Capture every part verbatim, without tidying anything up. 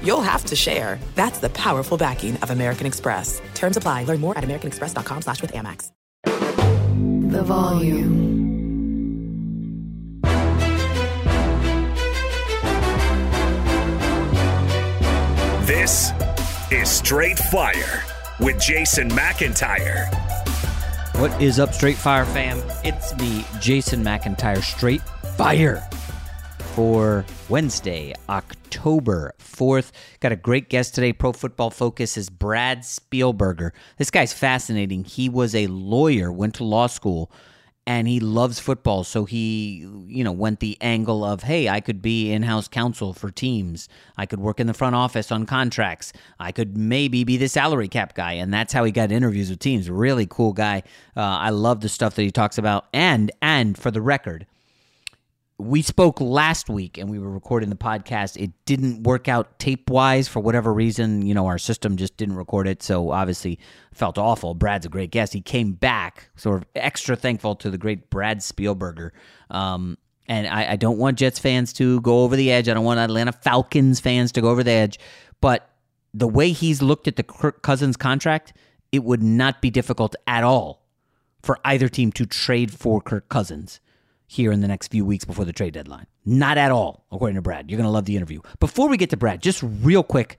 you'll have to share. That's the powerful backing of American Express. Terms apply. Learn more at american express dot com slash with Amex. The Volume. This is Straight Fire with Jason McIntyre. What is up, Straight Fire fam? It's me, Jason McIntyre. Straight Fire for Wednesday, October fourth. Got a great guest today. Pro Football Focus is Brad Spielberger. This guy's fascinating. He was a lawyer, went to law school, and he loves football. So he, you know, went the angle of, hey, I could be in-house counsel for teams. I could work in the front office on contracts. I could maybe be the salary cap guy. And that's how he got interviews with teams. Really cool guy. Uh, I love the stuff that he talks about. And, and for the record, we spoke last week and we were recording the podcast. It didn't work out tape-wise for whatever reason. You know, our system just didn't record it, so obviously felt awful. Brad's a great guest. He came back, sort of extra thankful to the great Brad Spielberger. Um, and I, I don't want Jets fans to go over the edge. I don't want Atlanta Falcons fans to go over the edge. But the way he's looked at the Kirk Cousins contract, it would not be difficult at all for either team to trade for Kirk Cousins here in the next few weeks before the trade deadline. Not at all, according to Brad. You're going to love the interview. Before we get to Brad, just real quick,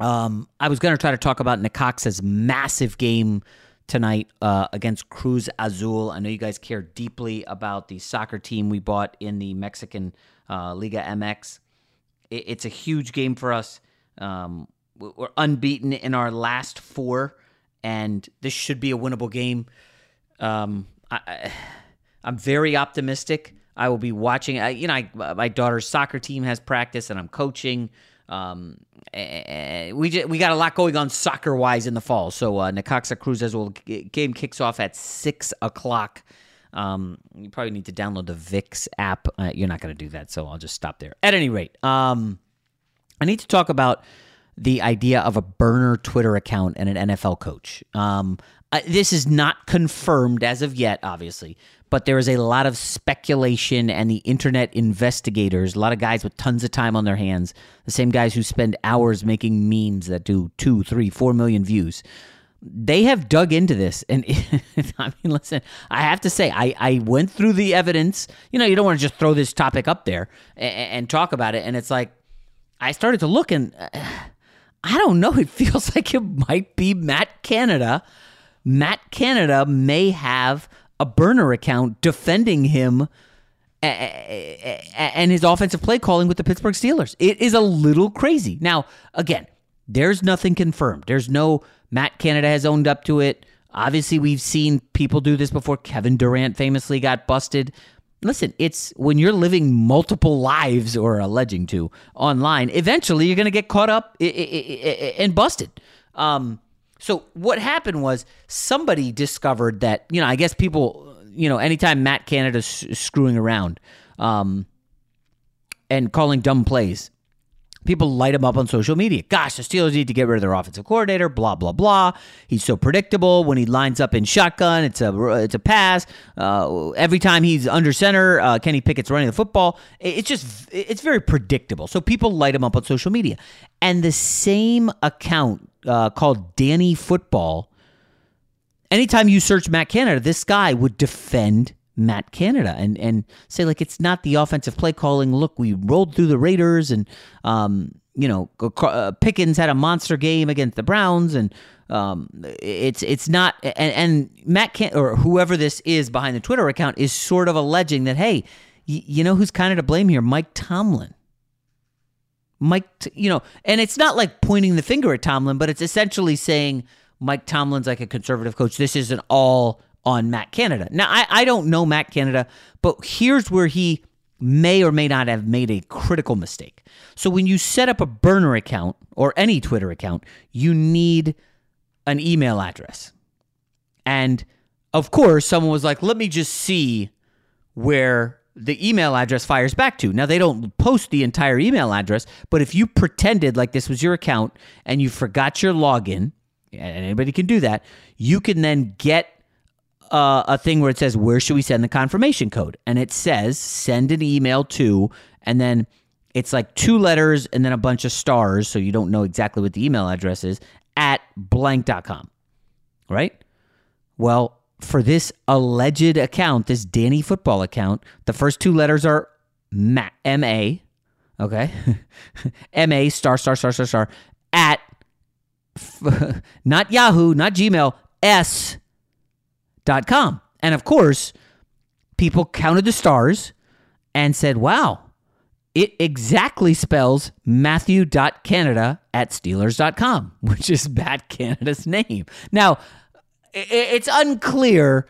um, I was going to try to talk about Necaxa's massive game tonight uh, against Cruz Azul. I know you guys care deeply about the soccer team we bought in the Mexican uh, Liga M X. It, it's a huge game for us. Um, we're unbeaten in our last four, and this should be a winnable game. Um, I... I I'm very optimistic. I will be watching. I, you know, I, my daughter's soccer team has practice, and I'm coaching. Um, we just, we got a lot going on soccer-wise in the fall. So uh, Necaxa Cruz Azul game kicks off at six o'clock. Um, you probably need to download the V I X app. Uh, you're not going to do that, so I'll just stop there. At any rate, um, I need to talk about the idea of a burner Twitter account and an N F L coach. Um, I, this is not confirmed as of yet, obviously, but there is a lot of speculation, and the internet investigators, a lot of guys with tons of time on their hands, the same guys who spend hours making memes that do two, three, four million views, they have dug into this. And I mean, listen, I have to say, I, I went through the evidence. You know, you don't want to just throw this topic up there and, and talk about it. And it's like, I started to look, and uh, I don't know. It feels like it might be Matt Canada. Matt Canada may have a burner account defending him and his offensive play calling with the Pittsburgh Steelers. It is a little crazy. Now, again, there's nothing confirmed. There's no Matt Canada has owned up to it. Obviously, we've seen people do this before. Kevin Durant famously got busted. Listen, it's when you're living multiple lives or alleging to online, eventually you're going to get caught up and busted. Um So what happened was somebody discovered that, you know, I guess people, you know, anytime Matt Canada's screwing around um, and calling dumb plays, People light him up on social media. Gosh, the Steelers need to get rid of their offensive coordinator, blah, blah, blah. He's so predictable. When he lines up in shotgun, it's a it's a pass. Uh, every time he's under center, uh, Kenny Pickett's running the football. It's just, it's very predictable. So people light him up on social media. And the same account uh, called Danny Football, anytime you search Matt Canada, this guy would defend Matt Canada and, and say, like, it's not the offensive play calling. Look, we rolled through the Raiders and, um, you know, uh, Pickens had a monster game against the Browns and um, it's it's not. And, and Matt Can- or whoever this is behind the Twitter account is sort of alleging that, hey, y- you know who's kind of to blame here? Mike Tomlin. Mike, T- you know, and it's not like pointing the finger at Tomlin, but it's essentially saying Mike Tomlin's like a conservative coach. This isn't all on Matt Canada. Now, I, I don't know Matt Canada, but here's where he may or may not have made a critical mistake. So when you set up a burner account or any Twitter account, you need an email address. And of course, someone was like, let me just see where the email address fires back to. Now, they don't post the entire email address, but if you pretended like this was your account and you forgot your login, and anybody can do that, you can then get Uh, a thing where it says, where should we send the confirmation code? And it says, send an email to, and then it's like two letters and then a bunch of stars, so you don't know exactly what the email address is, at blank dot com, right? Well, for this alleged account, this Danny Football account, the first two letters are M A, M A, okay? M A, star, star, star, star, star, at, f- not Yahoo, not Gmail, S, Dot com. And of course, people counted the stars and said, wow, it exactly spells Matthew.Canada at Steelers dot com, which is Matt Canada's name. Now, it's unclear.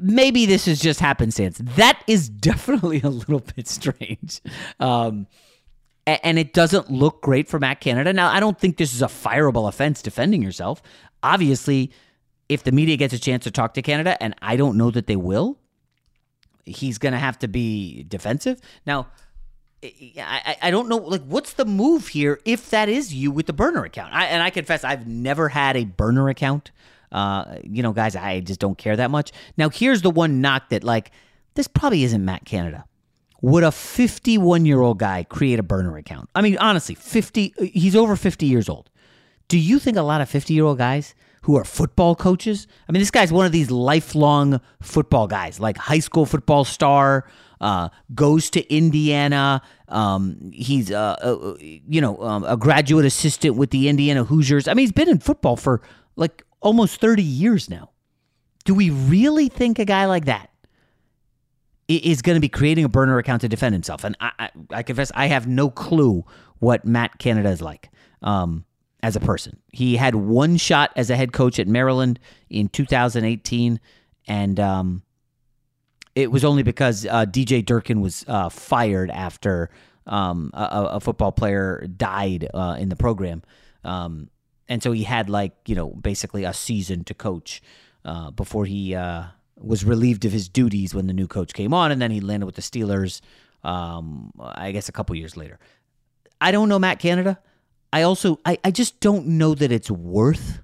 Maybe this is just happenstance. That is definitely a little bit strange. Um, and it doesn't look great for Matt Canada. Now, I don't think this is a fireable offense, defending yourself. Obviously, if the media gets a chance to talk to Canada, and I don't know that they will, he's going to have to be defensive. Now, I, I don't know, like, what's the move here if that is you with the burner account? I, and I confess, I've never had a burner account. Uh, you know, guys, I just don't care that much. Now, here's the one knock that, like, this probably isn't Matt Canada. Would a fifty-one-year-old guy create a burner account? I mean, honestly, fifty, he's over fifty years old. Do you think a lot of fifty-year-old guys who are football coaches? I mean, this guy's one of these lifelong football guys, like high school football star, uh, goes to Indiana. Um, he's, uh, uh, you know, um, a graduate assistant with the Indiana Hoosiers. I mean, he's been in football for like almost thirty years now. Do we really think a guy like that is going to be creating a burner account to defend himself? And I, I, I confess, I have no clue what Matt Canada is like. Um, As a person, he had one shot as a head coach at Maryland in two thousand eighteen, and um, it was only because uh, D J Durkin was uh, fired after um, a, a football player died uh, in the program, um, and so he had, like, you know, basically a season to coach uh, before he uh, was relieved of his duties when the new coach came on, and then he landed with the Steelers. Um, I guess a couple years later. I don't know Matt Canada. I also, I, I just don't know that it's worth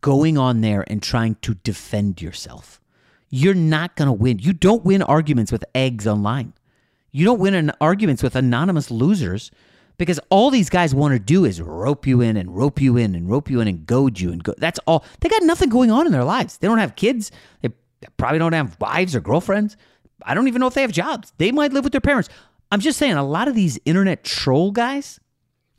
going on there and trying to defend yourself. You're not going to win. You don't win arguments with eggs online. You don't win an arguments with anonymous losers, because all these guys want to do is rope you in and rope you in and rope you in and goad you and go. That's all. They got nothing going on in their lives. They don't have kids. They probably don't have wives or girlfriends. I don't even know if they have jobs. They might live with their parents. I'm just saying, a lot of these internet troll guys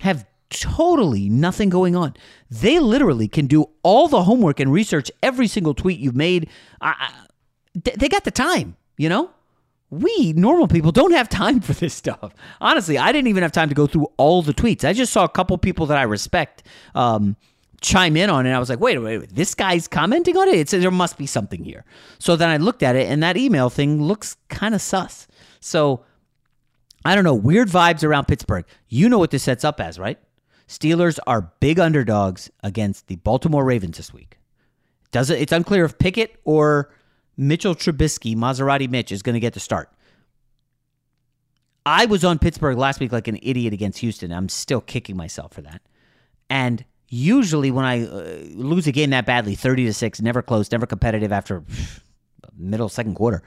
have totally nothing going on. They literally can do all the homework and research every single tweet you've made. I, I, they got the time, you know? We normal people don't have time for this stuff. Honestly, I didn't even have time to go through all the tweets. I just saw a couple people that I respect um, chime in on it. I was like, wait, wait, wait, this guy's commenting on it? It says there must be something here. So then I looked at it, and that email thing looks kind of sus. So I don't know, weird vibes around Pittsburgh. You know what this sets up as, right? Steelers are big underdogs against the Baltimore Ravens this week. Does it, it's unclear if Pickett or Mitchell Trubisky, Maserati Mitch, is going to get the start. I was on Pittsburgh last week like an idiot against Houston. I'm still kicking myself for that. And usually when I uh, lose a game that badly, thirty to six, never close, never competitive after pff, middle second quarter,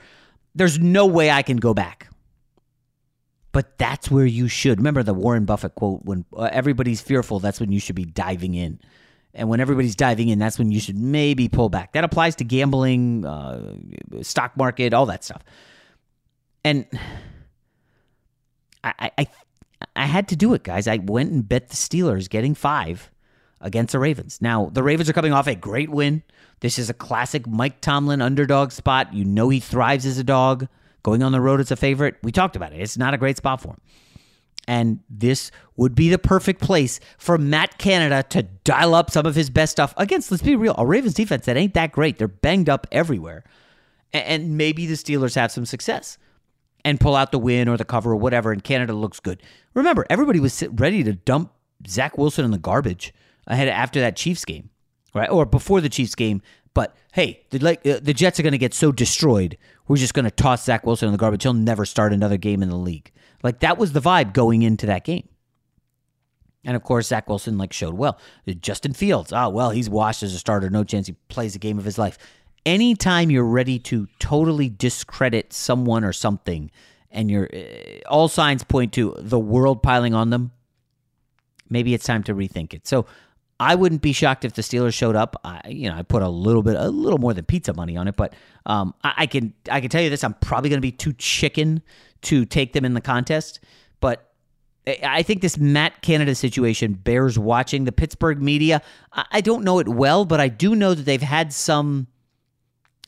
there's no way I can go back. But that's where you should. Remember the Warren Buffett quote, when uh, everybody's fearful, that's when you should be diving in. And when everybody's diving in, that's when you should maybe pull back. That applies to gambling, uh, stock market, all that stuff. And I, I I had to do it, guys. I went and bet the Steelers getting five against the Ravens. Now, the Ravens are coming off a great win. This is a classic Mike Tomlin underdog spot. You know he thrives as a dog. Going on the road as a favorite. We talked about it. It's not a great spot for him. And this would be the perfect place for Matt Canada to dial up some of his best stuff against, let's be real, a Ravens defense that ain't that great. They're banged up everywhere. And maybe the Steelers have some success and pull out the win or the cover or whatever, and Canada looks good. Remember, everybody was ready to dump Zach Wilson in the garbage ahead after that Chiefs game, right? Or before the Chiefs game. But, hey, the, the Jets are going to get so destroyed, we're just going to toss Zach Wilson in the garbage. He'll never start another game in the league. Like, that was the vibe going into that game. And, of course, Zach Wilson, like, showed well. Justin Fields, oh, well, he's washed as a starter. No chance he plays a game of his life. Anytime you're ready to totally discredit someone or something, and you're all signs point to the world piling on them, maybe it's time to rethink it. So I wouldn't be shocked if the Steelers showed up. I, you know, I put a little bit, a little more than pizza money on it, but um, I, I can, I can tell you this: I'm probably going to be too chicken to take them in the contest. But I think this Matt Canada situation bears watching. The Pittsburgh media, I, I don't know it well, but I do know that they've had some.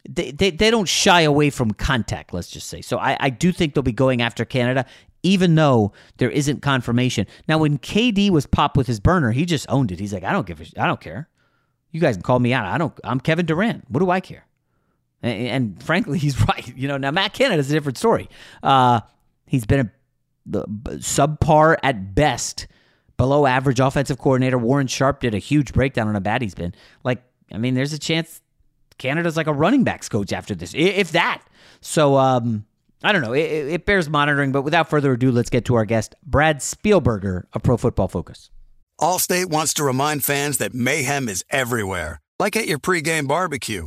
They, they they don't shy away from contact, let's just say. So I, I do think they'll be going after Canada, even though there isn't confirmation. Now, when K D was popped with his burner, he just owned it. He's like, I don't give a shit. I don't care. You guys can call me out. I don't. I'm Kevin Durant. What do I care? And, and frankly, he's right. You know, now Matt Canada is a different story. Uh, he's been a, a subpar at best, below average offensive coordinator. Warren Sharp did a huge breakdown on how bad he's been. Like, I mean, there's a chance Canada's like a running backs coach after this, if that. So um, I don't know. It, it bears monitoring. But without further ado, let's get to our guest, Brad Spielberger of Pro Football Focus. Allstate wants to remind fans that mayhem is everywhere, like at your pregame barbecue.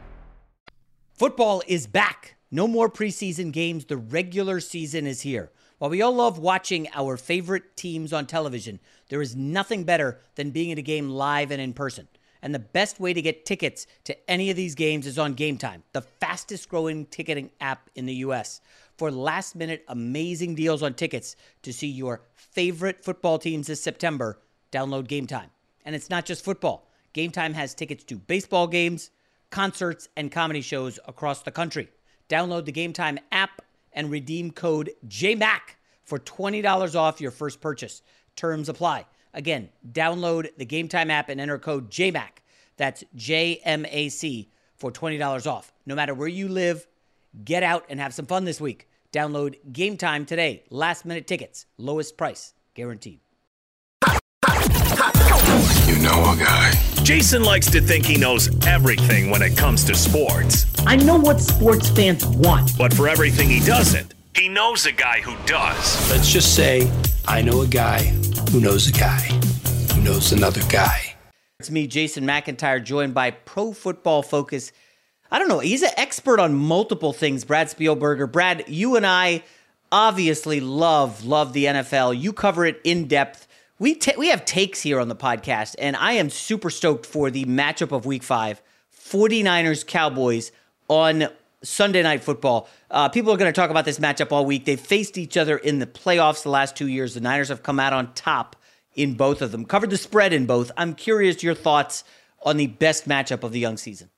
Football is back. No more preseason games. The regular season is here. While we all love watching our favorite teams on television, there is nothing better than being at a game live and in person. And the best way to get tickets to any of these games is on Game Time, the fastest growing ticketing app in the U S for last minute amazing deals on tickets to see your favorite football teams this September. Download Game Time. And it's not just football. Game Time has tickets to baseball games, concerts, and comedy shows across the country. Download the Game Time app and redeem code J M A C for twenty dollars off your first purchase. Terms apply. Again, download the Game Time app and enter code J M A C. That's J M A C for twenty dollars off. No matter where you live, get out and have some fun this week. Download Game Time today. Last minute tickets, lowest price guaranteed. You know a guy. Jason likes to think he knows everything when it comes to sports. I know what sports fans want. But for everything he doesn't, he knows a guy who does. Let's just say I know a guy who knows a guy who knows another guy. It's me, Jason McIntyre, joined by Pro Football Focus. I don't know, he's an expert on multiple things, Brad Spielberger. Brad, you and I obviously love, love the N F L. You cover it in depth. We t- we have takes here on the podcast, and I am super stoked for the matchup of Week five, forty-niners Cowboys on Sunday Night Football. Uh, people are going to talk about this matchup all week. They've faced each other in the playoffs the last two years. The Niners have come out on top in both of them, covered the spread in both. I'm curious your thoughts on the best matchup of the young season.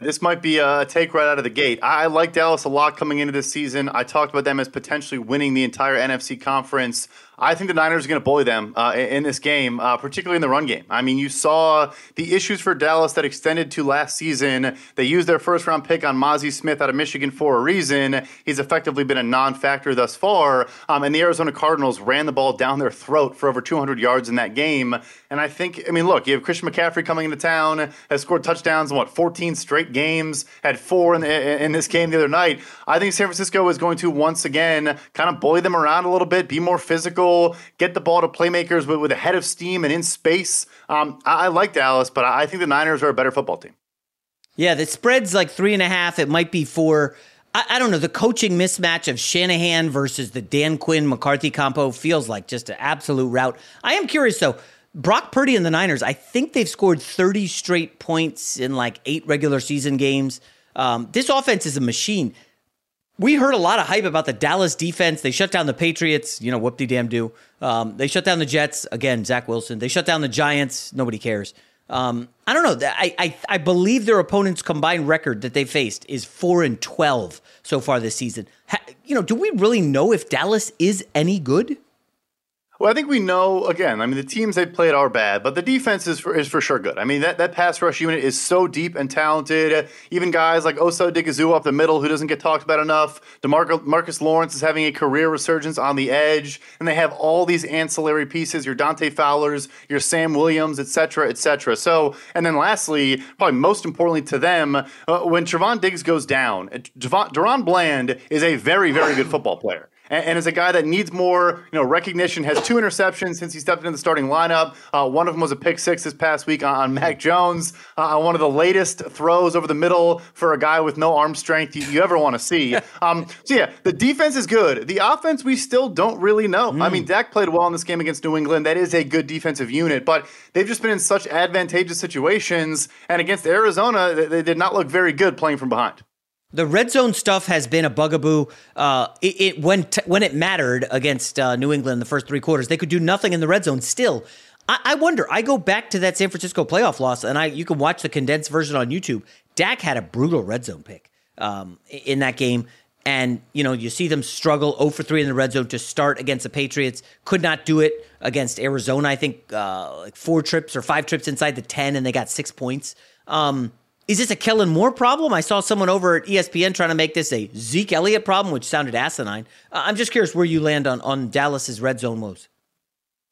This might be a take right out of the gate. I like Dallas a lot coming into this season. I talked about them as potentially winning the entire N F C conference. I think the Niners are going to bully them uh, in this game, uh, particularly in the run game. I mean, you saw the issues for Dallas that extended to last season. They used their first-round pick on Mozzie Smith out of Michigan for a reason. He's effectively been a non-factor thus far. Um, and the Arizona Cardinals ran the ball down their throat for over two hundred yards in that game. And I think, I mean, look, you have Christian McCaffrey coming into town, has scored touchdowns in, what, fourteen straight games, had four in, the, in this game the other night. I think San Francisco is going to, once again, kind of bully them around a little bit, be more physical, get the ball to playmakers with, with a head of steam and in space. Um, I, I like Dallas, but I think the Niners are a better football team. Yeah, the spread's like three and a half. It might be four. I, I don't know. The coaching mismatch of Shanahan versus the Dan Quinn McCarthy combo feels like just an absolute rout. I am curious, though. Brock Purdy and the Niners, I think they've scored thirty straight points in like eight regular season games. Um, this offense is a machine. We heard a lot of hype about the Dallas defense. They shut down the Patriots, you know, whoop-de-damn-do. Um, they shut down the Jets, again, Zach Wilson. They shut down the Giants, nobody cares. Um, I don't know. I, I I believe their opponent's combined record that they faced is four and twelve so far this season. Ha, you know, do we really know if Dallas is any good? Well, I think we know, again, I mean, the teams they played are bad, but the defense is for, is for sure good. I mean, that, that pass rush unit is so deep and talented. Even guys like Oso Digizua up the middle, who doesn't get talked about enough. DeMarcus Lawrence is having a career resurgence on the edge, and they have all these ancillary pieces, your Dante Fowlers, your Sam Williams, et cetera, et cetera. So, and then lastly, probably most importantly to them, uh, when Trevon Diggs goes down, Deron Bland is a very, very good football player. And as a guy that needs more, you know, recognition, has two interceptions since he stepped into the starting lineup. Uh, one of them was a pick six this past week on, on Mac Jones. Uh, one of the latest throws over the middle for a guy with no arm strength you, you ever want to see. Um, so, yeah, the defense is good. The offense, we still don't really know. Mm. I mean, Dak played well in this game against New England. That is a good defensive unit. But they've just been in such advantageous situations. And against Arizona, they, they did not look very good playing from behind. The red zone stuff has been a bugaboo. Uh, it, it when t- when it mattered against uh, New England in the first three quarters, they could do nothing in the red zone still. I, I wonder, I go back to that San Francisco playoff loss, and I you can watch the condensed version on YouTube. Dak had a brutal red zone pick um, in that game, and you know you see them struggle zero for three in the red zone to start against the Patriots. Could not do it against Arizona, I think, uh, like four trips or five trips inside the ten, and they got six points. Um Is this a Kellen Moore problem? I saw someone over at E S P N trying to make this a Zeke Elliott problem, which sounded asinine. Uh, I'm just curious where you land on, on Dallas's red zone woes.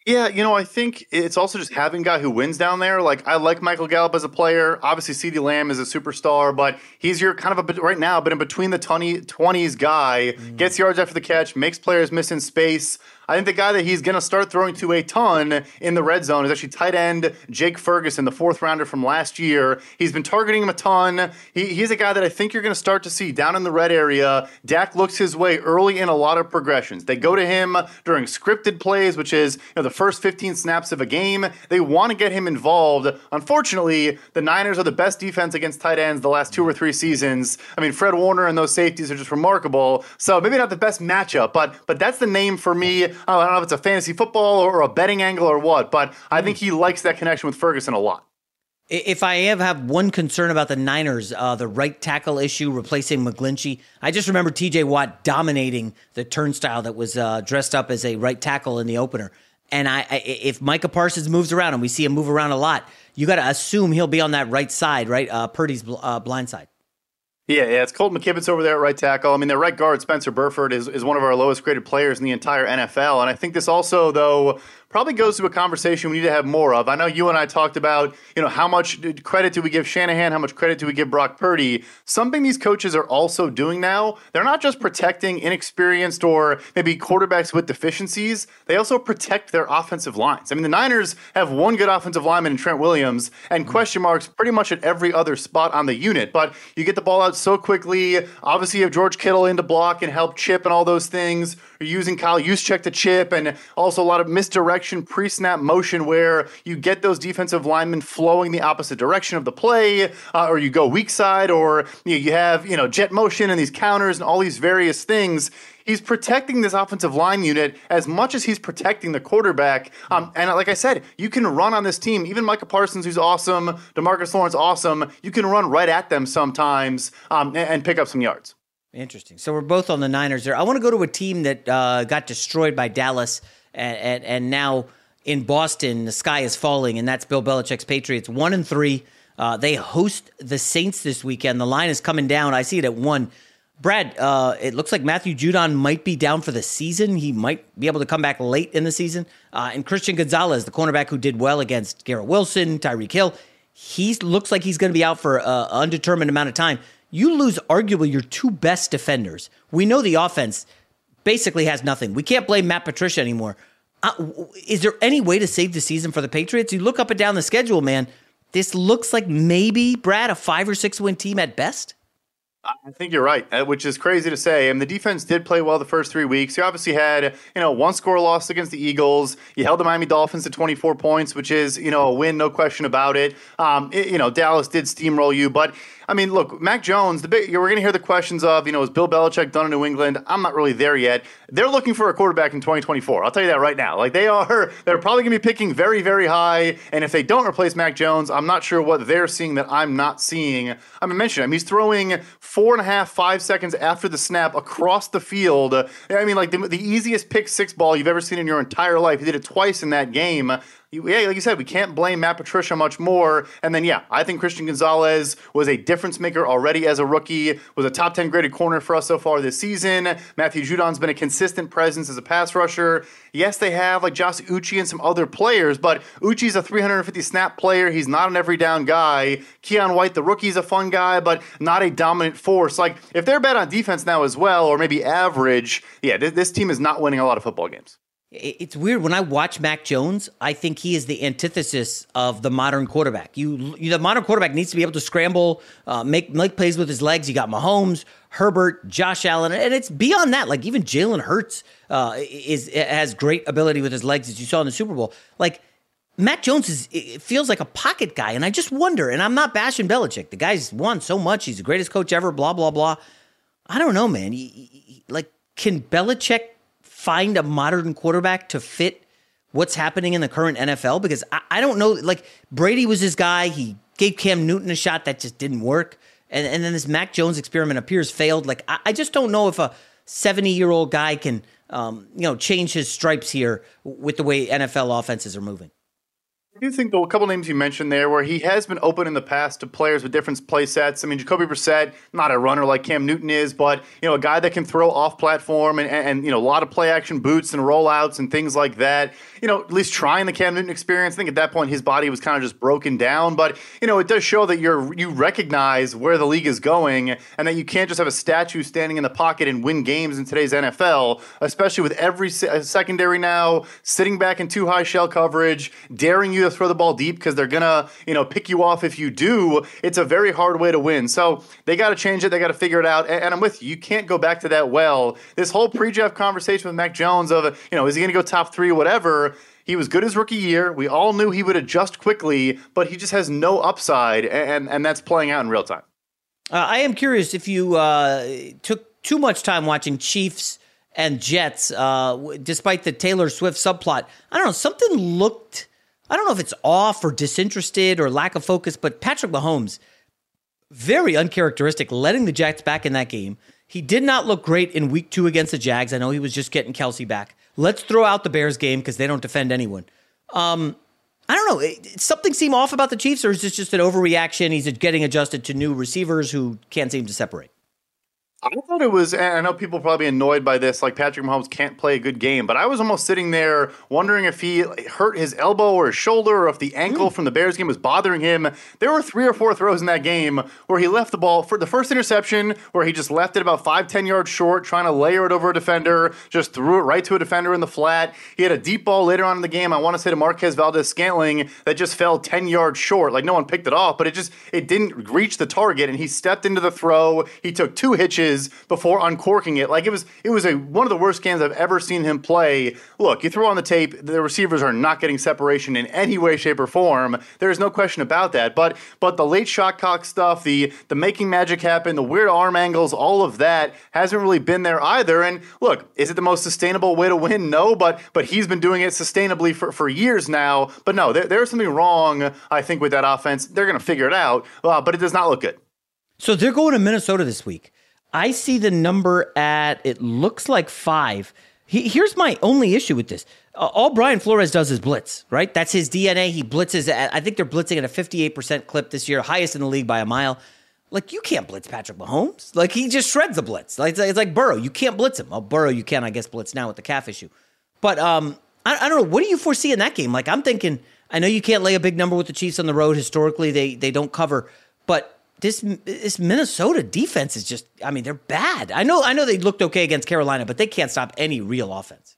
Yeah, you know, I think it's also just having a guy who wins down there. Like, I like Michael Gallup as a player. Obviously, CeeDee Lamb is a superstar, but he's your kind of a, right now, but in between the twenty, twenties guy, mm. gets yards after the catch, makes players miss in space. I think the guy that he's going to start throwing to a ton in the red zone is actually tight end Jake Ferguson, the fourth rounder from last year. He's been targeting him a ton. He, he's a guy that I think you're going to start to see down in the red area. Dak looks his way early in a lot of progressions. They go to him during scripted plays, which is you know, the first fifteen snaps of a game. They want to get him involved. Unfortunately, the Niners are the best defense against tight ends the last two or three seasons. I mean, Fred Warner and those safeties are just remarkable. So maybe not the best matchup, but but that's the name for me. I don't know if it's a fantasy football or a betting angle or what, but I think he likes that connection with Ferguson a lot. If I ever have one concern about the Niners, uh, the right tackle issue replacing McGlinchey, I just remember T J Watt dominating the turnstile that was uh, dressed up as a right tackle in the opener. And I, I, if Micah Parsons moves around, and we see him move around a lot, you got to assume he'll be on that right side, right? Uh, Purdy's bl- uh, blind side. Yeah, yeah, it's Colt McKibbitz over there at right tackle. I mean, their right guard, Spencer Burford, is, is one of our lowest graded players in the entire N F L. And I think this also, though, probably goes to a conversation we need to have more of. I know you and I talked about, you know, how much credit do we give Shanahan? How much credit do we give Brock Purdy? Something these coaches are also doing now. They're not just protecting inexperienced or maybe quarterbacks with deficiencies. They also protect their offensive lines. I mean, the Niners have one good offensive lineman in Trent Williams and question marks pretty much at every other spot on the unit. But you get the ball out so quickly. Obviously, you have George Kittle in to block and help chip and all those things. You're using Kyle Juszczyk to chip and also a lot of misdirection, pre-snap motion where you get those defensive linemen flowing the opposite direction of the play, uh, or you go weak side, or you, know, you have you know jet motion and these counters and all these various things. He's protecting this offensive line unit as much as he's protecting the quarterback. Um, and like I said, you can run on this team. Even Micah Parsons, who's awesome, DeMarcus Lawrence, awesome. You can run right at them sometimes um, and, and pick up some yards. Interesting. So we're both on the Niners there. I want to go to a team that uh, got destroyed by Dallas. And, and, and now in Boston, the sky is falling, and that's Bill Belichick's Patriots, one and three. Uh, they host the Saints this weekend. The line is coming down. I see it at one. Brad, uh, it looks like Matthew Judon might be down for the season. He might be able to come back late in the season. Uh, and Christian Gonzalez, the cornerback who did well against Garrett Wilson, Tyreek Hill, he looks like he's going to be out for an undetermined amount of time. You lose arguably your two best defenders. We know the offense basically has nothing. We can't blame Matt Patricia anymore. Uh, is there any way to save the season for the Patriots? You look up and down the schedule, man. This looks like maybe, Brad, a five or six win team at best. I think you're right, which is crazy to say. And the defense did play well the first three weeks. You obviously had, you know, one score loss against the Eagles. You held the Miami Dolphins to twenty-four points, which is, you know, a win, no question about it. Um, it you know, Dallas did steamroll you, but I mean, look, Mac Jones, the big, we're going to hear the questions of, you know, is Bill Belichick done in New England? I'm not really there yet. They're looking for a quarterback in twenty twenty-four. I'll tell you that right now. Like, they are, they're probably going to be picking very, very high. And if they don't replace Mac Jones, I'm not sure what they're seeing that I'm not seeing. I'm going to mention him. He's throwing four and a half, five seconds after the snap across the field. I mean, like, the, the easiest pick six ball you've ever seen in your entire life. He did it twice in that game. Yeah, like you said, we can't blame Matt Patricia much more. And then, yeah, I think Christian Gonzalez was a difference maker already as a rookie, was a top ten graded corner for us so far this season. Matthew Judon's been a consistent presence as a pass rusher. Yes, they have, like, Josh Uche and some other players, but Uche's a three hundred fifty snap player. He's not an every-down guy. Keon White, the rookie's a fun guy, but not a dominant force. Like, if they're bad on defense now as well, or maybe average, yeah, th- this team is not winning a lot of football games. It's weird. When I watch Mac Jones, I think he is the antithesis of the modern quarterback. You, you the modern quarterback needs to be able to scramble, uh, make, make plays with his legs. You got Mahomes, Herbert, Josh Allen, and it's beyond that. Like, even Jalen Hurts uh, is has great ability with his legs, as you saw in the Super Bowl. Like, Mac Jones is it feels like a pocket guy, and I just wonder, and I'm not bashing Belichick. The guy's won so much. He's the greatest coach ever, blah, blah, blah. I don't know, man. He, he, like, can Belichick find a modern quarterback to fit what's happening in the current N F L? Because I, I don't know, like, Brady was his guy. He gave Cam Newton a shot that just didn't work. And, and then this Mac Jones experiment appears failed. Like, I, I just don't know if a seventy-year-old guy can, um, you know, change his stripes here with the way N F L offenses are moving. I do think, though, a couple names you mentioned there where he has been open in the past to players with different play sets. I mean, Jacoby Brissett, not a runner like Cam Newton is, but, you know, a guy that can throw off platform and, and you know, a lot of play action boots and rollouts and things like that. You know, at least trying the Cam Newton experience. I think at that point his body was kind of just broken down. But, you know, it does show that you're you recognize where the league is going and that you can't just have a statue standing in the pocket and win games in today's N F L, especially with every se- secondary now sitting back in too high shell coverage, daring you to throw the ball deep because they're gonna, you know, pick you off if you do. It's a very hard way to win. So they got to change it. They got to figure it out. And, and I'm with you. You can't go back to that well. This whole pre-draft conversation with Mac Jones of, you know, is he gonna go top three, whatever. He was good his rookie year. We all knew he would adjust quickly, but he just has no upside, and and, and that's playing out in real time. Uh, I am curious if you uh, took too much time watching Chiefs and Jets, uh, w- despite the Taylor Swift subplot. I don't know. Something looked. I don't know if it's off or disinterested or lack of focus, but Patrick Mahomes, very uncharacteristic, letting the Jets back in that game. He did not look great in week two against the Jags. I know he was just getting Kelsey back. Let's throw out the Bears game because they don't defend anyone. Um, I don't know. It, something seemed off about the Chiefs, or is this just an overreaction? He's getting adjusted to new receivers who can't seem to separate. I thought it was, and I know people are probably annoyed by this, like Patrick Mahomes can't play a good game, but I was almost sitting there wondering if he hurt his elbow or his shoulder or if the ankle mm. from the Bears game was bothering him. There were three or four throws in that game where he left the ball for the first interception, where he just left it about five, ten yards short, trying to layer it over a defender, just threw it right to a defender in the flat. He had a deep ball later on in the game, I want to say to Marquez Valdes-Scantling, that just fell ten yards short. Like, no one picked it off, but it just, it didn't reach the target, and he stepped into the throw. He took two hitches before uncorking it. Like, it was it was a one of the worst games I've ever seen him play. Look, you throw on the tape, the receivers are not getting separation in any way, shape, or form. There's no question about that. But but the late shot clock stuff, the the making magic happen, the weird arm angles, all of that hasn't really been there either. And look, is it the most sustainable way to win? No, but but he's been doing it sustainably for, for years now. But no, there, there's something wrong, I think, with that offense. They're going to figure it out, uh, but it does not look good. So they're going to Minnesota this week. I see the number at, it looks like five. He, here's my only issue with this. Uh, all Brian Flores does is blitz, right? That's his D N A. He blitzes at, I think they're blitzing at a fifty-eight percent clip this year, highest in the league by a mile. Like, you can't blitz Patrick Mahomes. Like, he just shreds the blitz. Like, it's, like, it's like Burrow. You can't blitz him. Well, Burrow, you can, I guess, blitz now with the calf issue. But um, I, I don't know. What do you foresee in that game? Like, I'm thinking, I know you can't lay a big number with the Chiefs on the road. Historically, they they don't cover. But This this Minnesota defense is just, I mean, they're bad. I know I know they looked okay against Carolina, but they can't stop any real offense.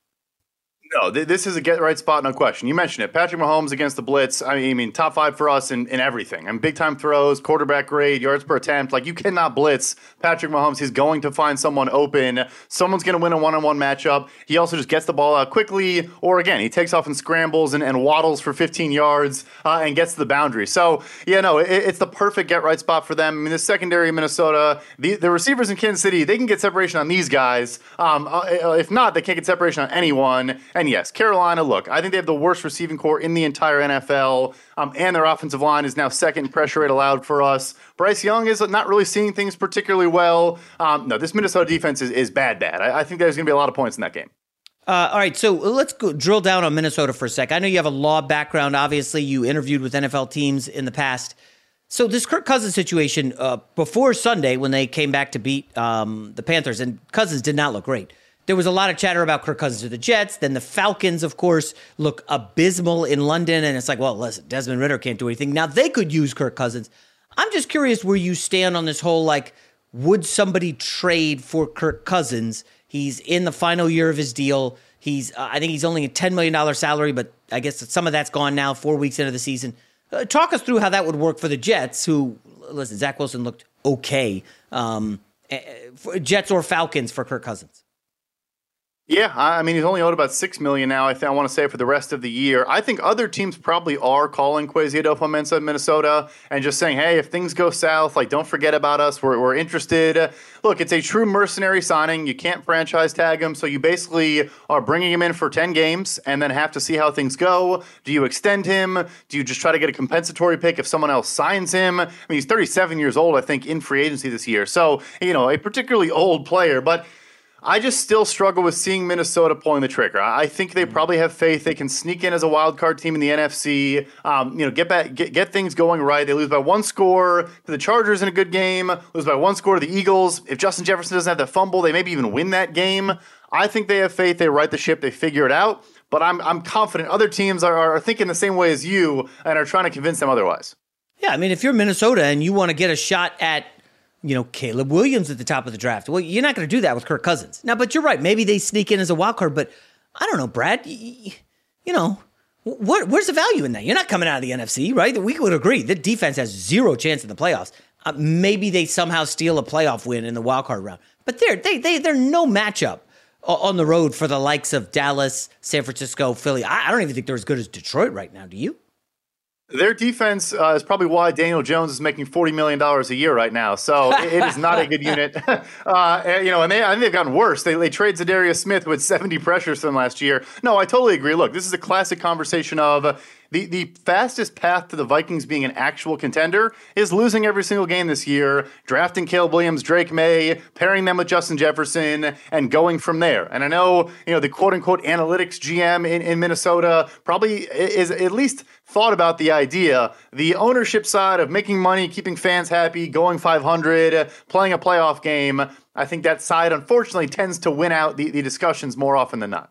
No, th- this is a get-right spot, no question. You mentioned it. Patrick Mahomes against the blitz, I mean, I mean top five for us in, in everything. I mean, big-time throws, quarterback grade, yards per attempt. Like, you cannot blitz Patrick Mahomes. He's going to find someone open. Someone's going to win a one-on-one matchup. He also just gets the ball out quickly, or, again, he takes off and scrambles and, and waddles for fifteen yards uh, and gets to the boundary. So, yeah, no, it, it's the perfect get-right spot for them. I mean, the secondary in Minnesota, the, the receivers in Kansas City, they can get separation on these guys. Um, uh, if not, they can't get separation on anyone. And yes, Carolina, look, I think they have the worst receiving corps in the entire N F L, um, and their offensive line is now second in pressure rate allowed for us. Bryce Young is not really seeing things particularly well. Um, no, this Minnesota defense is, is bad, bad. I, I think there's going to be a lot of points in that game. Uh, all right, so let's go drill down on Minnesota for a sec. I know you have a law background. Obviously, you interviewed with N F L teams in the past. So this Kirk Cousins situation, uh, before Sunday when they came back to beat um, the Panthers, and Cousins did not look great. There was a lot of chatter about Kirk Cousins to the Jets. Then the Falcons, of course, look abysmal in London. And it's like, well, listen, Desmond Ridder can't do anything. Now they could use Kirk Cousins. I'm just curious where you stand on this whole, like, would somebody trade for Kirk Cousins? He's in the final year of his deal. He's, uh, I think he's only a ten million dollars salary, but I guess some of that's gone now, four weeks into the season. Uh, talk us through how that would work for the Jets, who, listen, Zach Wilson looked okay. Um, Jets or Falcons for Kirk Cousins. Yeah, I mean, he's only owed about six million dollars now, I, th- I want to say, for the rest of the year. I think other teams probably are calling Kwesi Adofo-Mensah in Minnesota and just saying, hey, if things go south, like, don't forget about us. We're, we're interested. Look, it's a true mercenary signing. You can't franchise tag him, so you basically are bringing him in for ten games and then have to see how things go. Do you extend him? Do you just try to get a compensatory pick if someone else signs him? I mean, he's thirty-seven years old, I think, in free agency this year. So, you know, a particularly old player, but I just still struggle with seeing Minnesota pulling the trigger. I think they probably have faith they can sneak in as a wild card team in the N F C. Um, you know, get back, get, get things going right. They lose by one score to the Chargers in a good game. Lose by one score to the Eagles. If Justin Jefferson doesn't have that fumble, they maybe even win that game. I think they have faith. They right the ship. They figure it out. But I'm I'm confident other teams are, are thinking the same way as you and are trying to convince them otherwise. Yeah, I mean, if you're Minnesota and you want to get a shot at, you know, Caleb Williams at the top of the draft. Well, you're not going to do that with Kirk Cousins. Now, but you're right. Maybe they sneak in as a wild card, but I don't know, Brad. You, you know, what? Where's the value in that? You're not coming out of the N F C, right? We would agree the defense has zero chance in the playoffs. Uh, maybe they somehow steal a playoff win in the wild card round, but they're they they they're no matchup on the road for the likes of Dallas, San Francisco, Philly. I, I don't even think they're as good as Detroit right now. Do you? Their defense uh, is probably why Daniel Jones is making forty million dollars a year right now. So it, it is not a good unit. uh, you know, and they, I think they've gotten worse. They, they trade Zadarius Smith with seventy pressures from last year. No, I totally agree. Look, this is a classic conversation of The the fastest path to the Vikings being an actual contender is losing every single game this year, drafting Caleb Williams, Drake May, pairing them with Justin Jefferson, and going from there. And I know, you know, the quote-unquote analytics G M in, in Minnesota probably is at least thought about the idea. The ownership side of making money, keeping fans happy, going five hundred, playing a playoff game, I think that side, unfortunately, tends to win out the, the discussions more often than not.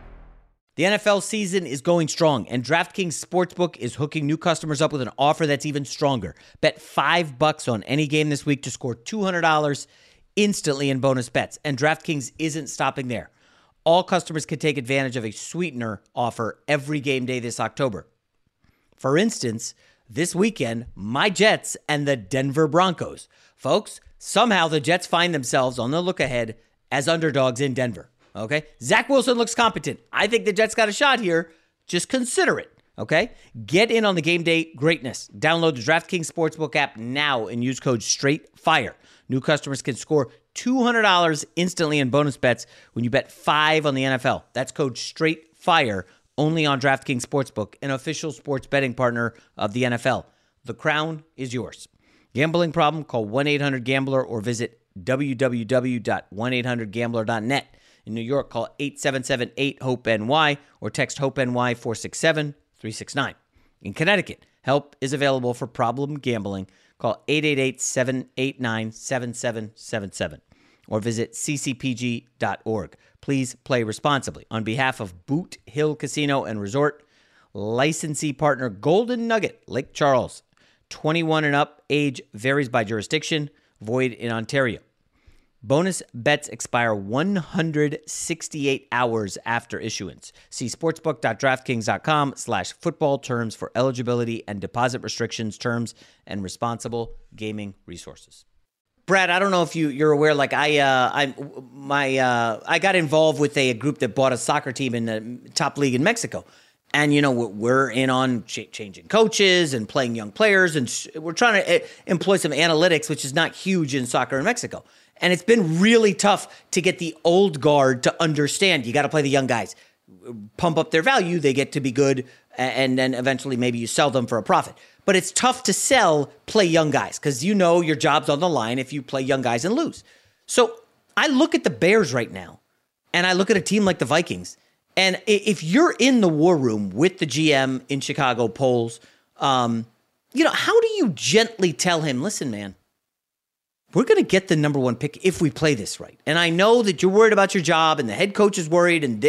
The N F L season is going strong, and DraftKings Sportsbook is hooking new customers up with an offer that's even stronger. Bet five bucks on any game this week to score two hundred dollars instantly in bonus bets. And DraftKings isn't stopping there. All customers can take advantage of a sweetener offer every game day this October. For instance, this weekend, my Jets and the Denver Broncos. Folks, somehow the Jets find themselves on the look ahead as underdogs in Denver. Okay, Zach Wilson looks competent. I think the Jets got a shot here. Just consider it, okay? Get in on the game day greatness. Download the DraftKings Sportsbook app now and use code STRAIGHTFIRE. New customers can score two hundred dollars instantly in bonus bets when you bet five on the N F L. That's code STRAIGHTFIRE, only on DraftKings Sportsbook, an official sports betting partner of the N F L. The crown is yours. Gambling problem? Call one eight hundred gambler or visit w w w dot one eight hundred gambler dot net. In New York, call eight seven seven eight HOPE N Y or text HOPE N Y four six seven three six nine. In Connecticut, help is available for problem gambling. Call eight eight eight seven eight nine seven seven seven seven or visit c c p g dot org. Please play responsibly. On behalf of Boot Hill Casino and Resort, licensee partner Golden Nugget, Lake Charles, twenty-one and up, age varies by jurisdiction, void in Ontario. Bonus bets expire one hundred sixty-eight hours after issuance. See sportsbook.draftkings.com slash football terms for eligibility and deposit restrictions, terms, and responsible gaming resources. Brad, I don't know if you, you're aware, like I uh, I my uh, I got involved with a group that bought a soccer team in the top league in Mexico. And, you know, we're in on ch- changing coaches and playing young players, and sh- we're trying to uh, employ some analytics, which is not huge in soccer in Mexico. And it's been really tough to get the old guard to understand. You got to play the young guys, pump up their value. They get to be good, and then eventually maybe you sell them for a profit. But it's tough to sell play young guys because you know your job's on the line if you play young guys and lose. So I look at the Bears right now, and I look at a team like the Vikings. And if you're in the war room with the G M in Chicago polls, um, you know, how do you gently tell him, listen, man, we're going to get the number one pick if we play this right. And I know that you're worried about your job and the head coach is worried and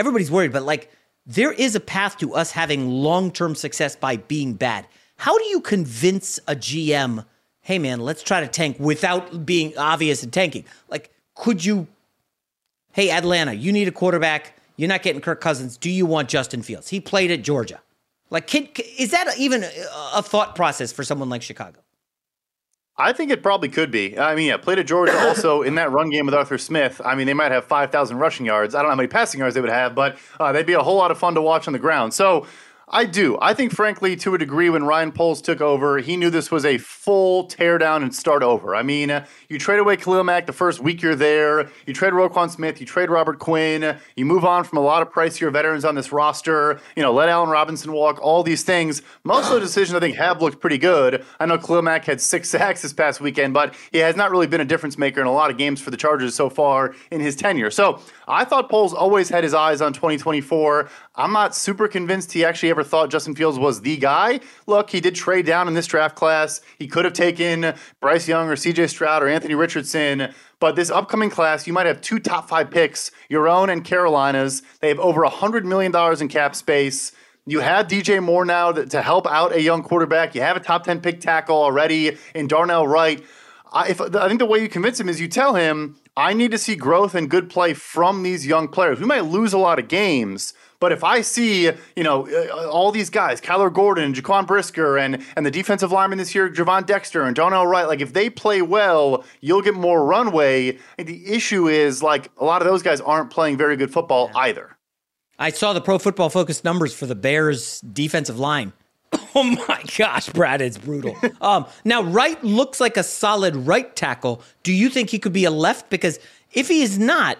everybody's worried, but like there is a path to us having long-term success by being bad. How do you convince a G M, hey man, let's try to tank without being obvious and tanking? Like, could you, hey, Atlanta, you need a quarterback. You're not getting Kirk Cousins. Do you want Justin Fields? He played at Georgia. Like, can, is that even a thought process for someone like Chicago? I think it probably could be. I mean, yeah, played at Georgia also in that run game with Arthur Smith. I mean, they might have five thousand rushing yards. I don't know how many passing yards they would have, but uh, they'd be a whole lot of fun to watch on the ground. So I do. I think, frankly, to a degree, when Ryan Poles took over, he knew this was a full teardown and start over. I mean, uh, you trade away Khalil Mack the first week you're there. You trade Roquan Smith. You trade Robert Quinn. You move on from a lot of pricier veterans on this roster. You know, let Allen Robinson walk, all these things. Most of the decisions, I think, have looked pretty good. I know Khalil Mack had six sacks this past weekend, but he has not really been a difference maker in a lot of games for the Chargers so far in his tenure. So I thought Poles always had his eyes on twenty twenty-four. I'm not super convinced he actually ever thought Justin Fields was the guy. Look, he did trade down in this draft class. He could have taken Bryce Young or C J Stroud or Anthony Richardson. But this upcoming class, you might have two top five picks, your own and Carolina's. They have over one hundred million dollars in cap space. You have D J Moore now to help out a young quarterback. You have a top ten pick tackle already in Darnell Wright. I, if, I think the way you convince him is you tell him, I need to see growth and good play from these young players. We might lose a lot of games, but if I see, you know, all these guys, Kyler Gordon and Jaquan Brisker and, and the defensive lineman this year, Javon Dexter and Darnell Wright, like if they play well, you'll get more runway. And the issue is like a lot of those guys aren't playing very good football either. I saw the Pro Football Focus numbers for the Bears defensive line. Oh my gosh, Brad, it's brutal. Um, now, Wright looks like a solid right tackle. Do you think he could be a left? Because if he is not,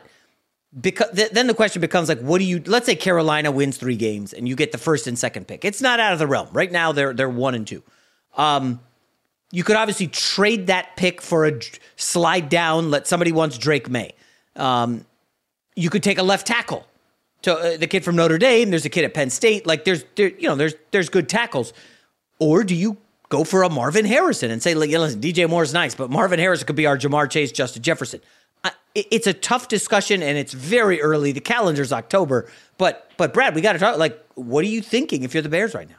because th- then the question becomes like, what do you? Let's say Carolina wins three games and you get the first and second pick. It's not out of the realm. Right now, they're they're one and two. Um, you could obviously trade that pick for a d- slide down. Let somebody wants Drake May. Um, you could take a left tackle. So uh, the kid from Notre Dame, there's a kid at Penn State. Like there's, there, you know, there's there's good tackles. Or do you go for a Marvin Harrison and say, like, yeah, listen, D J Moore's nice, but Marvin Harrison could be our Jamar Chase, Justin Jefferson. I, it, it's a tough discussion, and it's very early. The calendar's October, but but Brad, we got to talk. Like, what are you thinking if you're the Bears right now?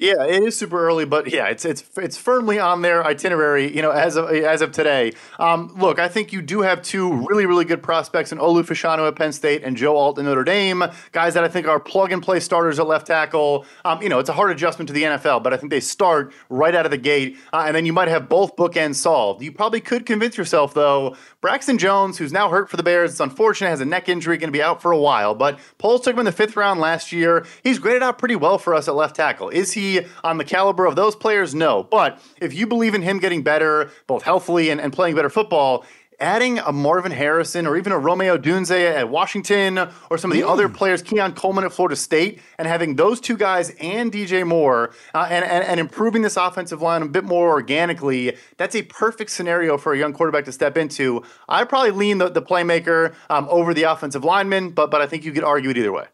Yeah, it is super early, but yeah, it's it's it's firmly on their itinerary, you know, as of as of today. Um, look, I think you do have two really, really good prospects in Olu Fashanu at Penn State and Joe Alt in Notre Dame, guys that I think are plug-and-play starters at left tackle. Um, you know, it's a hard adjustment to the N F L, but I think they start right out of the gate, uh, and then you might have both bookends solved. You probably could convince yourself, though, Braxton Jones, who's now hurt for the Bears, it's unfortunate, has a neck injury, going to be out for a while, but Poles took him in the fifth round last year. He's graded out pretty well for us at left tackle. Is he on the caliber of those players? No. But if you believe in him getting better, both healthily and, and playing better football, adding a Marvin Harrison or even a Romeo Dunze at Washington or some of the Ooh. other players, Keon Coleman at Florida State, and having those two guys and D J Moore uh, and, and, and improving this offensive line a bit more organically, that's a perfect scenario for a young quarterback to step into. I probably lean the, the playmaker um, over the offensive lineman, but but I think you could argue it either way.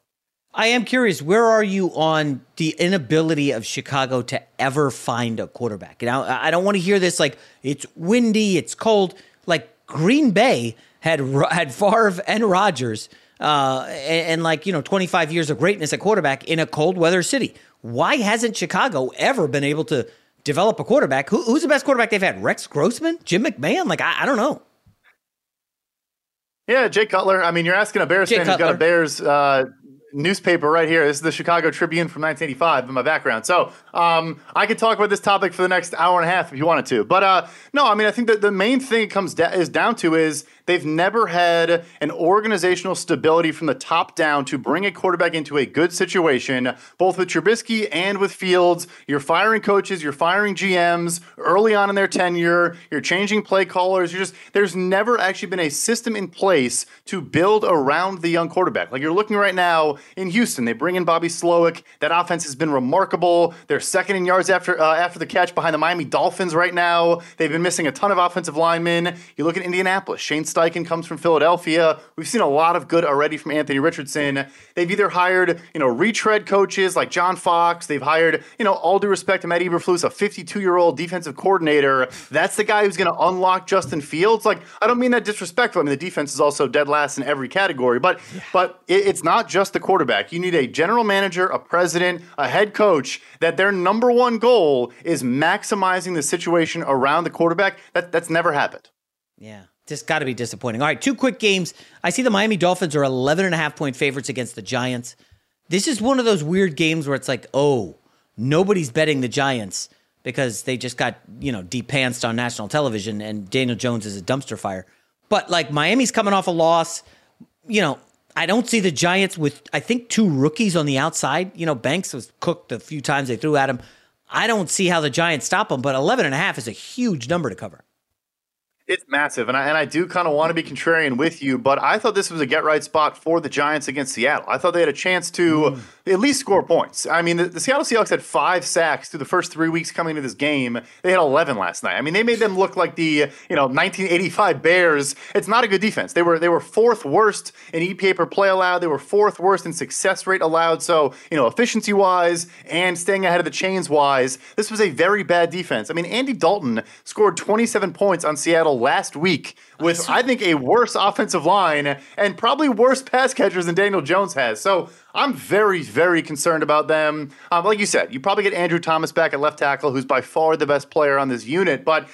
I am curious, where are you on the inability of Chicago to ever find a quarterback? And I, I don't want to hear this like, it's windy, it's cold. Like, Green Bay had had Favre and Rodgers uh, and, and like, you know, twenty-five years of greatness at quarterback in a cold weather city. Why hasn't Chicago ever been able to develop a quarterback? Who, who's the best quarterback they've had? Rex Grossman? Jim McMahon? Like, I, I don't know. Yeah, Jay Cutler. I mean, you're asking a Bears Jay fan Cutler. who's got a Bears uh newspaper right here. This is the Chicago Tribune from nineteen eighty-five in my background. So um, I could talk about this topic for the next hour and a half if you wanted to. But uh, no, I mean, I think that the main thing it comes da- is down to is they've never had an organizational stability from the top down to bring a quarterback into a good situation, both with Trubisky and with Fields. You're firing coaches, you're firing G Ms early on in their tenure, you're changing play callers. You're just, there's never actually been a system in place to build around the young quarterback. Like you're looking right now in Houston, they bring in Bobby Slowick. That offense has been remarkable. They're second in yards after uh, after the catch behind the Miami Dolphins right now. They've been missing a ton of offensive linemen. You look at Indianapolis, Shane Steichen comes from Philadelphia. We've seen a lot of good already from Anthony Richardson. They've either hired, you know, retread coaches like John Fox. They've hired, you know, all due respect to Matt Eberflus, a fifty-two-year-old defensive coordinator. That's the guy who's going to unlock Justin Fields. Like, I don't mean that disrespectful. I mean, the defense is also dead last in every category. But, yeah. but it, it's not just the quarterback. You need a general manager, a president, a head coach, that their number one goal is maximizing the situation around the quarterback. That, that's never happened. Yeah. Just got to be disappointing. All right, two quick games. I see the Miami Dolphins are eleven and a half point favorites against the Giants. This is one of those weird games where it's like, oh, nobody's betting the Giants because they just got, you know, de-pantsed on national television and Daniel Jones is a dumpster fire. But like Miami's coming off a loss. You know, I don't see the Giants with, I think, two rookies on the outside. You know, Banks was cooked a few times they threw at him. I don't see how the Giants stop him, but eleven and a half is a huge number to cover. It's massive, and I and I do kind of want to be contrarian with you, but I thought this was a get-right spot for the Giants against Seattle. I thought they had a chance to mm. at least score points. I mean, the, the Seattle Seahawks had five sacks through the first three weeks coming into this game. They had eleven last night. I mean, they made them look like the, you know, nineteen eighty-five Bears. It's not a good defense. They were they were fourth worst in E P A per play allowed. They were fourth worst in success rate allowed. So, you know, efficiency-wise and staying ahead of the chains-wise, this was a very bad defense. I mean, Andy Dalton scored twenty-seven points on Seattle last week with, I, I think, a worse offensive line and probably worse pass catchers than Daniel Jones has. So I'm very, very concerned about them. Um, like you said, you probably get Andrew Thomas back at left tackle, who's by far the best player on this unit. But,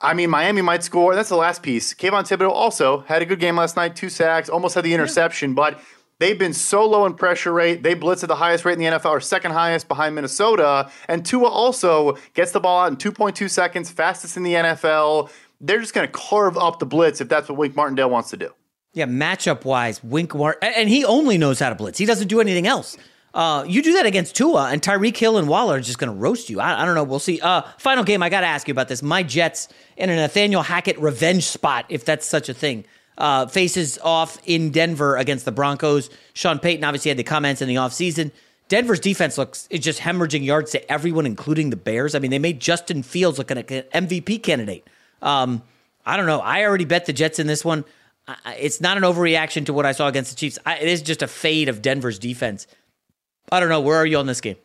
I mean, Miami might score. That's the last piece. Kayvon Thibodeau also had a good game last night, two sacks, almost had the interception. Yeah. But they've been so low in pressure rate. They blitz at the highest rate in the N F L, or second highest behind Minnesota. And Tua also gets the ball out in two point two seconds, fastest in the N F L. They're just going to carve up the blitz if that's what Wink Martindale wants to do. Yeah, matchup-wise, Wink Mart, and he only knows how to blitz. He doesn't do anything else. Uh, you do that against Tua, and Tyreek Hill and Waller are just going to roast you. I, I don't know. We'll see. Uh, final game, I got to ask you about this. My Jets in a Nathaniel Hackett revenge spot, if that's such a thing, uh, faces off in Denver against the Broncos. Sean Payton obviously had the comments in the offseason. Denver's defense looks is just hemorrhaging yards to everyone, including the Bears. I mean, they made Justin Fields look like an M V P candidate. Um, I don't know. I already bet the Jets in this one. I, it's not an overreaction to what I saw against the Chiefs. I, it is just a fade of Denver's defense. I don't know. Where are you on this game?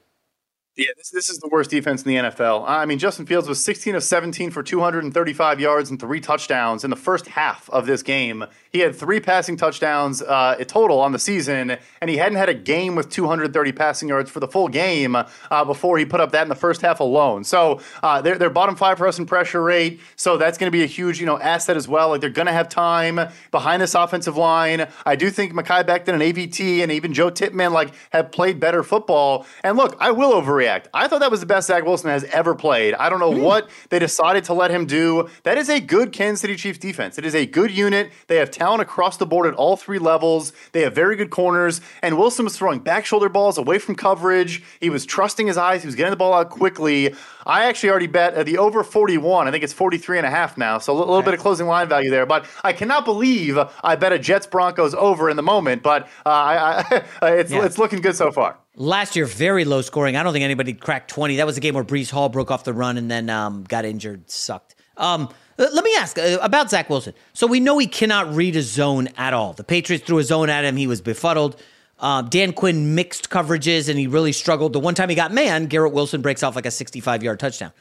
Yeah, this, this is the worst defense in the N F L. I mean, Justin Fields was sixteen of seventeen for two hundred thirty-five yards and three touchdowns in the first half of this game. He had three passing touchdowns uh, total on the season, and he hadn't had a game with two hundred thirty passing yards for the full game uh, before he put up that in the first half alone. So uh, they're, they're bottom five for us in pressure rate, so that's going to be a huge, you know, asset as well. Like, they're going to have time behind this offensive line. I do think Mekhi Becton and A V T and even Joe Tippmann, like, have played better football. And look, I will overreact. I thought that was the best Zach Wilson has ever played. I don't know mm. what they decided to let him do. That is a good Kansas City Chiefs defense. It is a good unit. They have talent across the board at all three levels. They have very good corners. And Wilson was throwing back shoulder balls away from coverage. He was trusting his eyes. He was getting the ball out quickly. I actually already bet at the over forty-one. I think it's forty-three and a half now. So a little okay. bit of closing line value there. But I cannot believe I bet a Jets Broncos over in the moment. But uh, I, I, it's, yeah. it's looking good so far. Last year, very low scoring. I don't think anybody cracked twenty. That was the game where Breece Hall broke off the run and then um, got injured, sucked. Um, let me ask uh, about Zach Wilson. So we know he cannot read a zone at all. The Patriots threw a zone at him. He was befuddled. Uh, Dan Quinn mixed coverages, and he really struggled. The one time he got man, Garrett Wilson breaks off like a sixty-five-yard touchdown.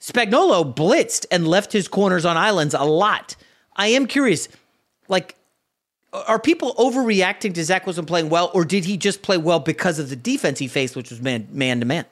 Spagnuolo blitzed and left his corners on islands a lot. I am curious, like, are people overreacting to Zach Wilson playing well, or did he just play well because of the defense he faced, which was man, man to man?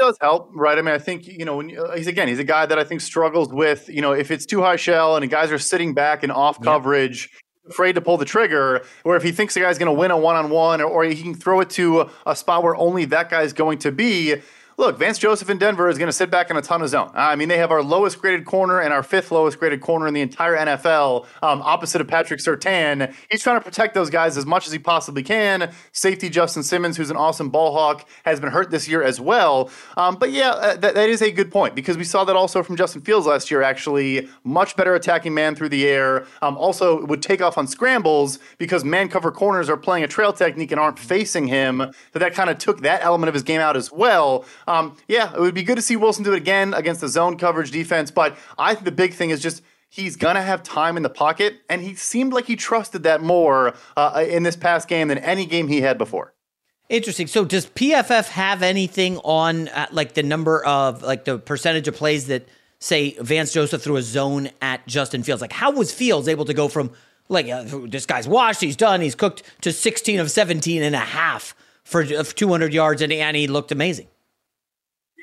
Does help, right? I mean, I think, you know, when he's, again, he's a guy that I think struggles with, you know, if it's too high shell and the guys are sitting back and off yeah. coverage, afraid to pull the trigger, or if he thinks the guy's going to win a one-on-one, or, or he can throw it to a spot where only that guy's going to be. Look, Vance Joseph in Denver is going to sit back in a ton of zone. I mean, they have our lowest graded corner and our fifth lowest graded corner in the entire N F L, um, opposite of Patrick Surtain. He's trying to protect those guys as much as he possibly can. Safety Justin Simmons, who's an awesome ball hawk, has been hurt this year as well. Um, but yeah, that, that is a good point, because we saw that also from Justin Fields last year, actually. Much better attacking man through the air. Um, also would take off on scrambles because man cover corners are playing a trail technique and aren't facing him. So that kind of took that element of his game out as well. Um, yeah, it would be good to see Wilson do it again against the zone coverage defense, but I think the big thing is just he's going to have time in the pocket, and he seemed like he trusted that more uh, in this past game than any game he had before. Interesting. So does P F F have anything on uh, like the number of, like the percentage of plays that say Vance Joseph threw a zone at Justin Fields? Like, how was Fields able to go from like, uh, this guy's washed, he's done, he's cooked, to sixteen of seventeen and a half for uh, two hundred yards, and, and he looked amazing?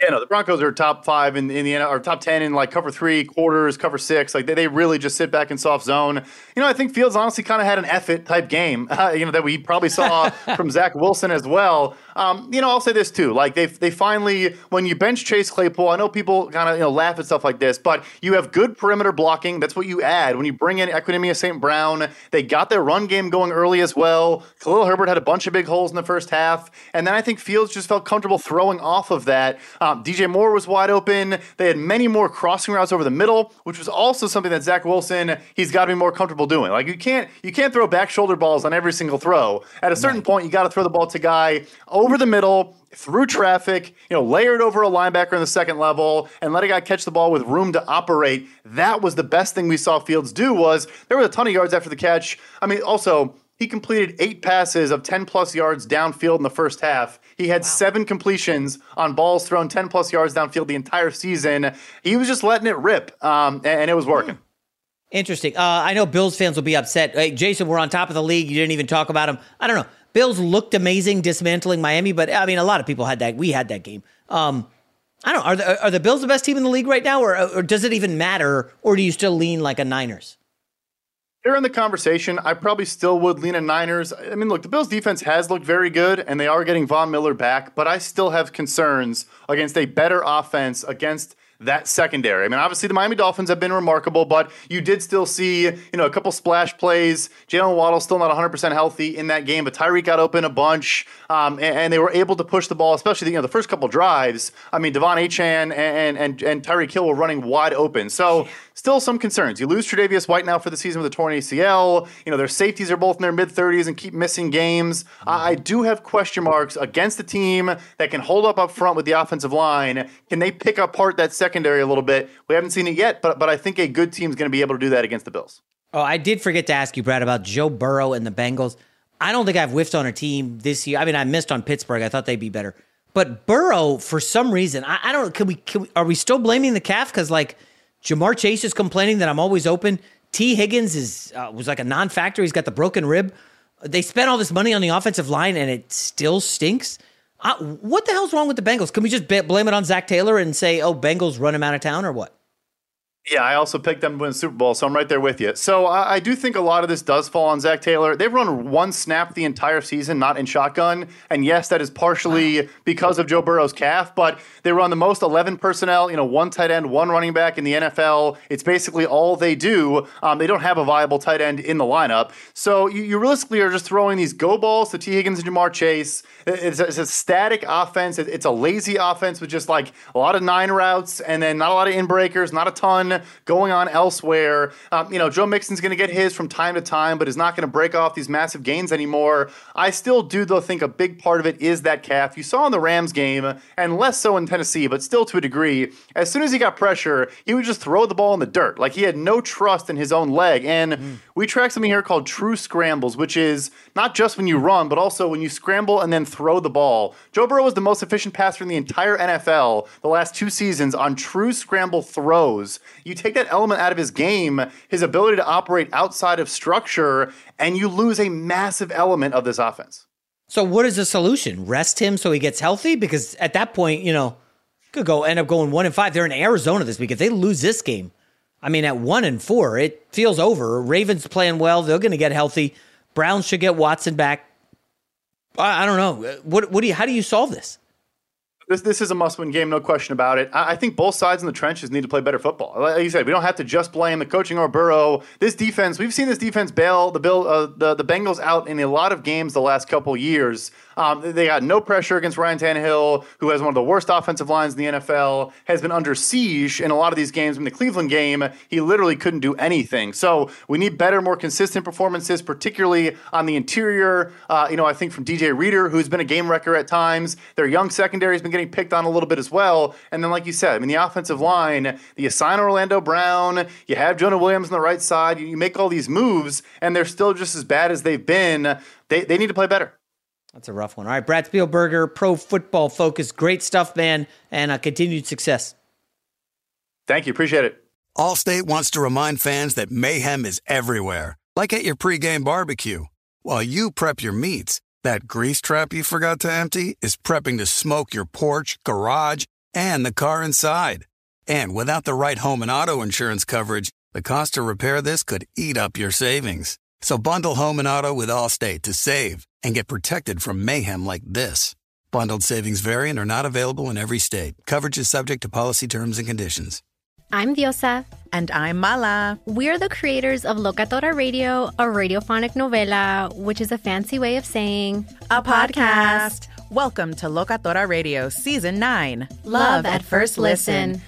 Yeah, no, the Broncos are top five in, in the N F L, or top ten in like cover three, quarters, cover six. Like they, they really just sit back in soft zone. You know, I think Fields honestly kind of had an F it type game, uh, you know, that we probably saw from Zach Wilson as well. Um, you know, I'll say this too. Like they they finally, when you bench Chase Claypool, I know people kind of, you know, laugh at stuff like this, but you have good perimeter blocking. That's what you add when you bring in Equinemius Saint Brown. They got their run game going early as well. Khalil Herbert had a bunch of big holes in the first half. And then I think Fields just felt comfortable throwing off of that. Um, D J Moore was wide open. They had many more crossing routes over the middle, which was also something that Zach Wilson, he's got to be more comfortable doing. Like you can't you can't throw back shoulder balls on every single throw. At a certain point, you got to throw the ball to guy over the middle, through traffic, you know, layered over a linebacker in the second level, and let a guy catch the ball with room to operate. That was the best thing we saw Fields do. Was there was a ton of yards after the catch. I mean, also, he completed eight passes of ten-plus yards downfield in the first half. He had wow. seven completions on balls thrown ten-plus yards downfield the entire season. He was just letting it rip, um, and, and it was working. Hmm. Interesting. Uh, I know Bills fans will be upset. Hey, Jason, we're on top of the league. You didn't even talk about him. I don't know. Bills looked amazing dismantling Miami, but, I mean, a lot of people had that. We had that game. Um, I don't know. Are the, are the Bills the best team in the league right now, or, or does it even matter, or do you still lean like a Niners? They're in the conversation. I probably still would lean a Niners. I mean, look, the Bills' defense has looked very good, and they are getting Von Miller back, but I still have concerns against a better offense, against that secondary. I mean, obviously, the Miami Dolphins have been remarkable, but you did still see, you know, a couple splash plays. Jalen Waddle still not one hundred percent healthy in that game, but Tyreek got open a bunch, um, and, and they were able to push the ball, especially, the, you know, the first couple drives. I mean, Devon Achane and, and, and, and Tyreek Hill were running wide open, so... Yeah. Still some concerns. You lose Tre'Davious White now for the season with a torn A C L. You know, their safeties are both in their mid-thirties and keep missing games. Uh, I do have question marks against a team that can hold up up front with the offensive line. Can they pick apart that secondary a little bit? We haven't seen it yet, but but I think a good team's going to be able to do that against the Bills. Oh, I did forget to ask you, Brad, about Joe Burrow and the Bengals. I don't think I've whiffed on a team this year. I mean, I missed on Pittsburgh. I thought they'd be better. But Burrow, for some reason, I, I don't know. Can we, can we, are we still blaming the calf? Because, like, Jamar Chase is complaining that I'm always open. T. Higgins is uh, was like a non-factor. He's got the broken rib. They spent all this money on the offensive line, and it still stinks. Uh, what the hell's wrong with the Bengals? Can we just b- blame it on Zach Taylor and say, oh, Bengals run him out of town or what? Yeah, I also picked them to win the Super Bowl, so I'm right there with you. So I, I do think a lot of this does fall on Zach Taylor. They've run one snap the entire season, not in shotgun. And yes, that is partially because of Joe Burrow's calf, but they run the most eleven personnel, you know, one tight end, one running back in the N F L. It's basically all they do. Um, they don't have a viable tight end in the lineup. So you, you realistically are just throwing these go balls to T. Higgins and Jamar Chase. It's a, it's a static offense. It's a lazy offense with just like a lot of nine routes and then not a lot of in breakers, not a ton going on elsewhere. Um, you know, Joe Mixon's going to get his from time to time, but is not going to break off these massive gains anymore. I still do, though, think a big part of it is that calf. You saw in the Rams game, and less so in Tennessee, but still to a degree, as soon as he got pressure, he would just throw the ball in the dirt. Like, he had no trust in his own leg. And mm. we track something here called true scrambles, which is not just when you run, but also when you scramble and then throw the ball. Joe Burrow was the most efficient passer in the entire N F L the last two seasons on true scramble throws. You take that element out of his game, his ability to operate outside of structure, and you lose a massive element of this offense. So what is the solution? Rest him so he gets healthy? Because at that point, you know, could go end up going one and five. They're in Arizona this week. If they lose this game, I mean, at one and four, it feels over. Ravens playing well. They're going to get healthy. Browns should get Watson back. I, I don't know. What, what do you, how do you solve this? This this is a must-win game, no question about it. I, I think both sides in the trenches need to play better football. Like you said, we don't have to just blame the coaching or Burrow. This defense, we've seen this defense bail the Bill, uh, the, the Bengals out in a lot of games the last couple years. Um, they got no pressure against Ryan Tannehill, who has one of the worst offensive lines in the N F L, has been under siege in a lot of these games. In the Cleveland game, he literally couldn't do anything. So we need better, more consistent performances, particularly on the interior. Uh, you know, I think from D J Reader, who's been a game wrecker at times. Their young secondary has been getting picked on a little bit as well. And then, like you said, I mean, the offensive line, you sign Orlando Brown, you have Jonah Williams on the right side, you make all these moves, and they're still just as bad as they've been. They, they need to play better. That's a rough one. All right, Brad Spielberger, Pro Football Focus. Great stuff, man, and uh, continued success. Thank you. Appreciate it. Allstate wants to remind fans that mayhem is everywhere, like at your pregame barbecue. While you prep your meats, that grease trap you forgot to empty is prepping to smoke your porch, garage, and the car inside. And without the right home and auto insurance coverage, the cost to repair this could eat up your savings. So bundle home and auto with Allstate to save and get protected from mayhem like this. Bundled savings variant are not available in every state. Coverage is subject to policy terms and conditions. I'm Diosa. And I'm Mala. We're the creators of Locatora Radio, a radiophonic novela, which is a fancy way of saying a, a podcast. podcast. Welcome to Locatora Radio Season nine. Love, love at First Listen. listen.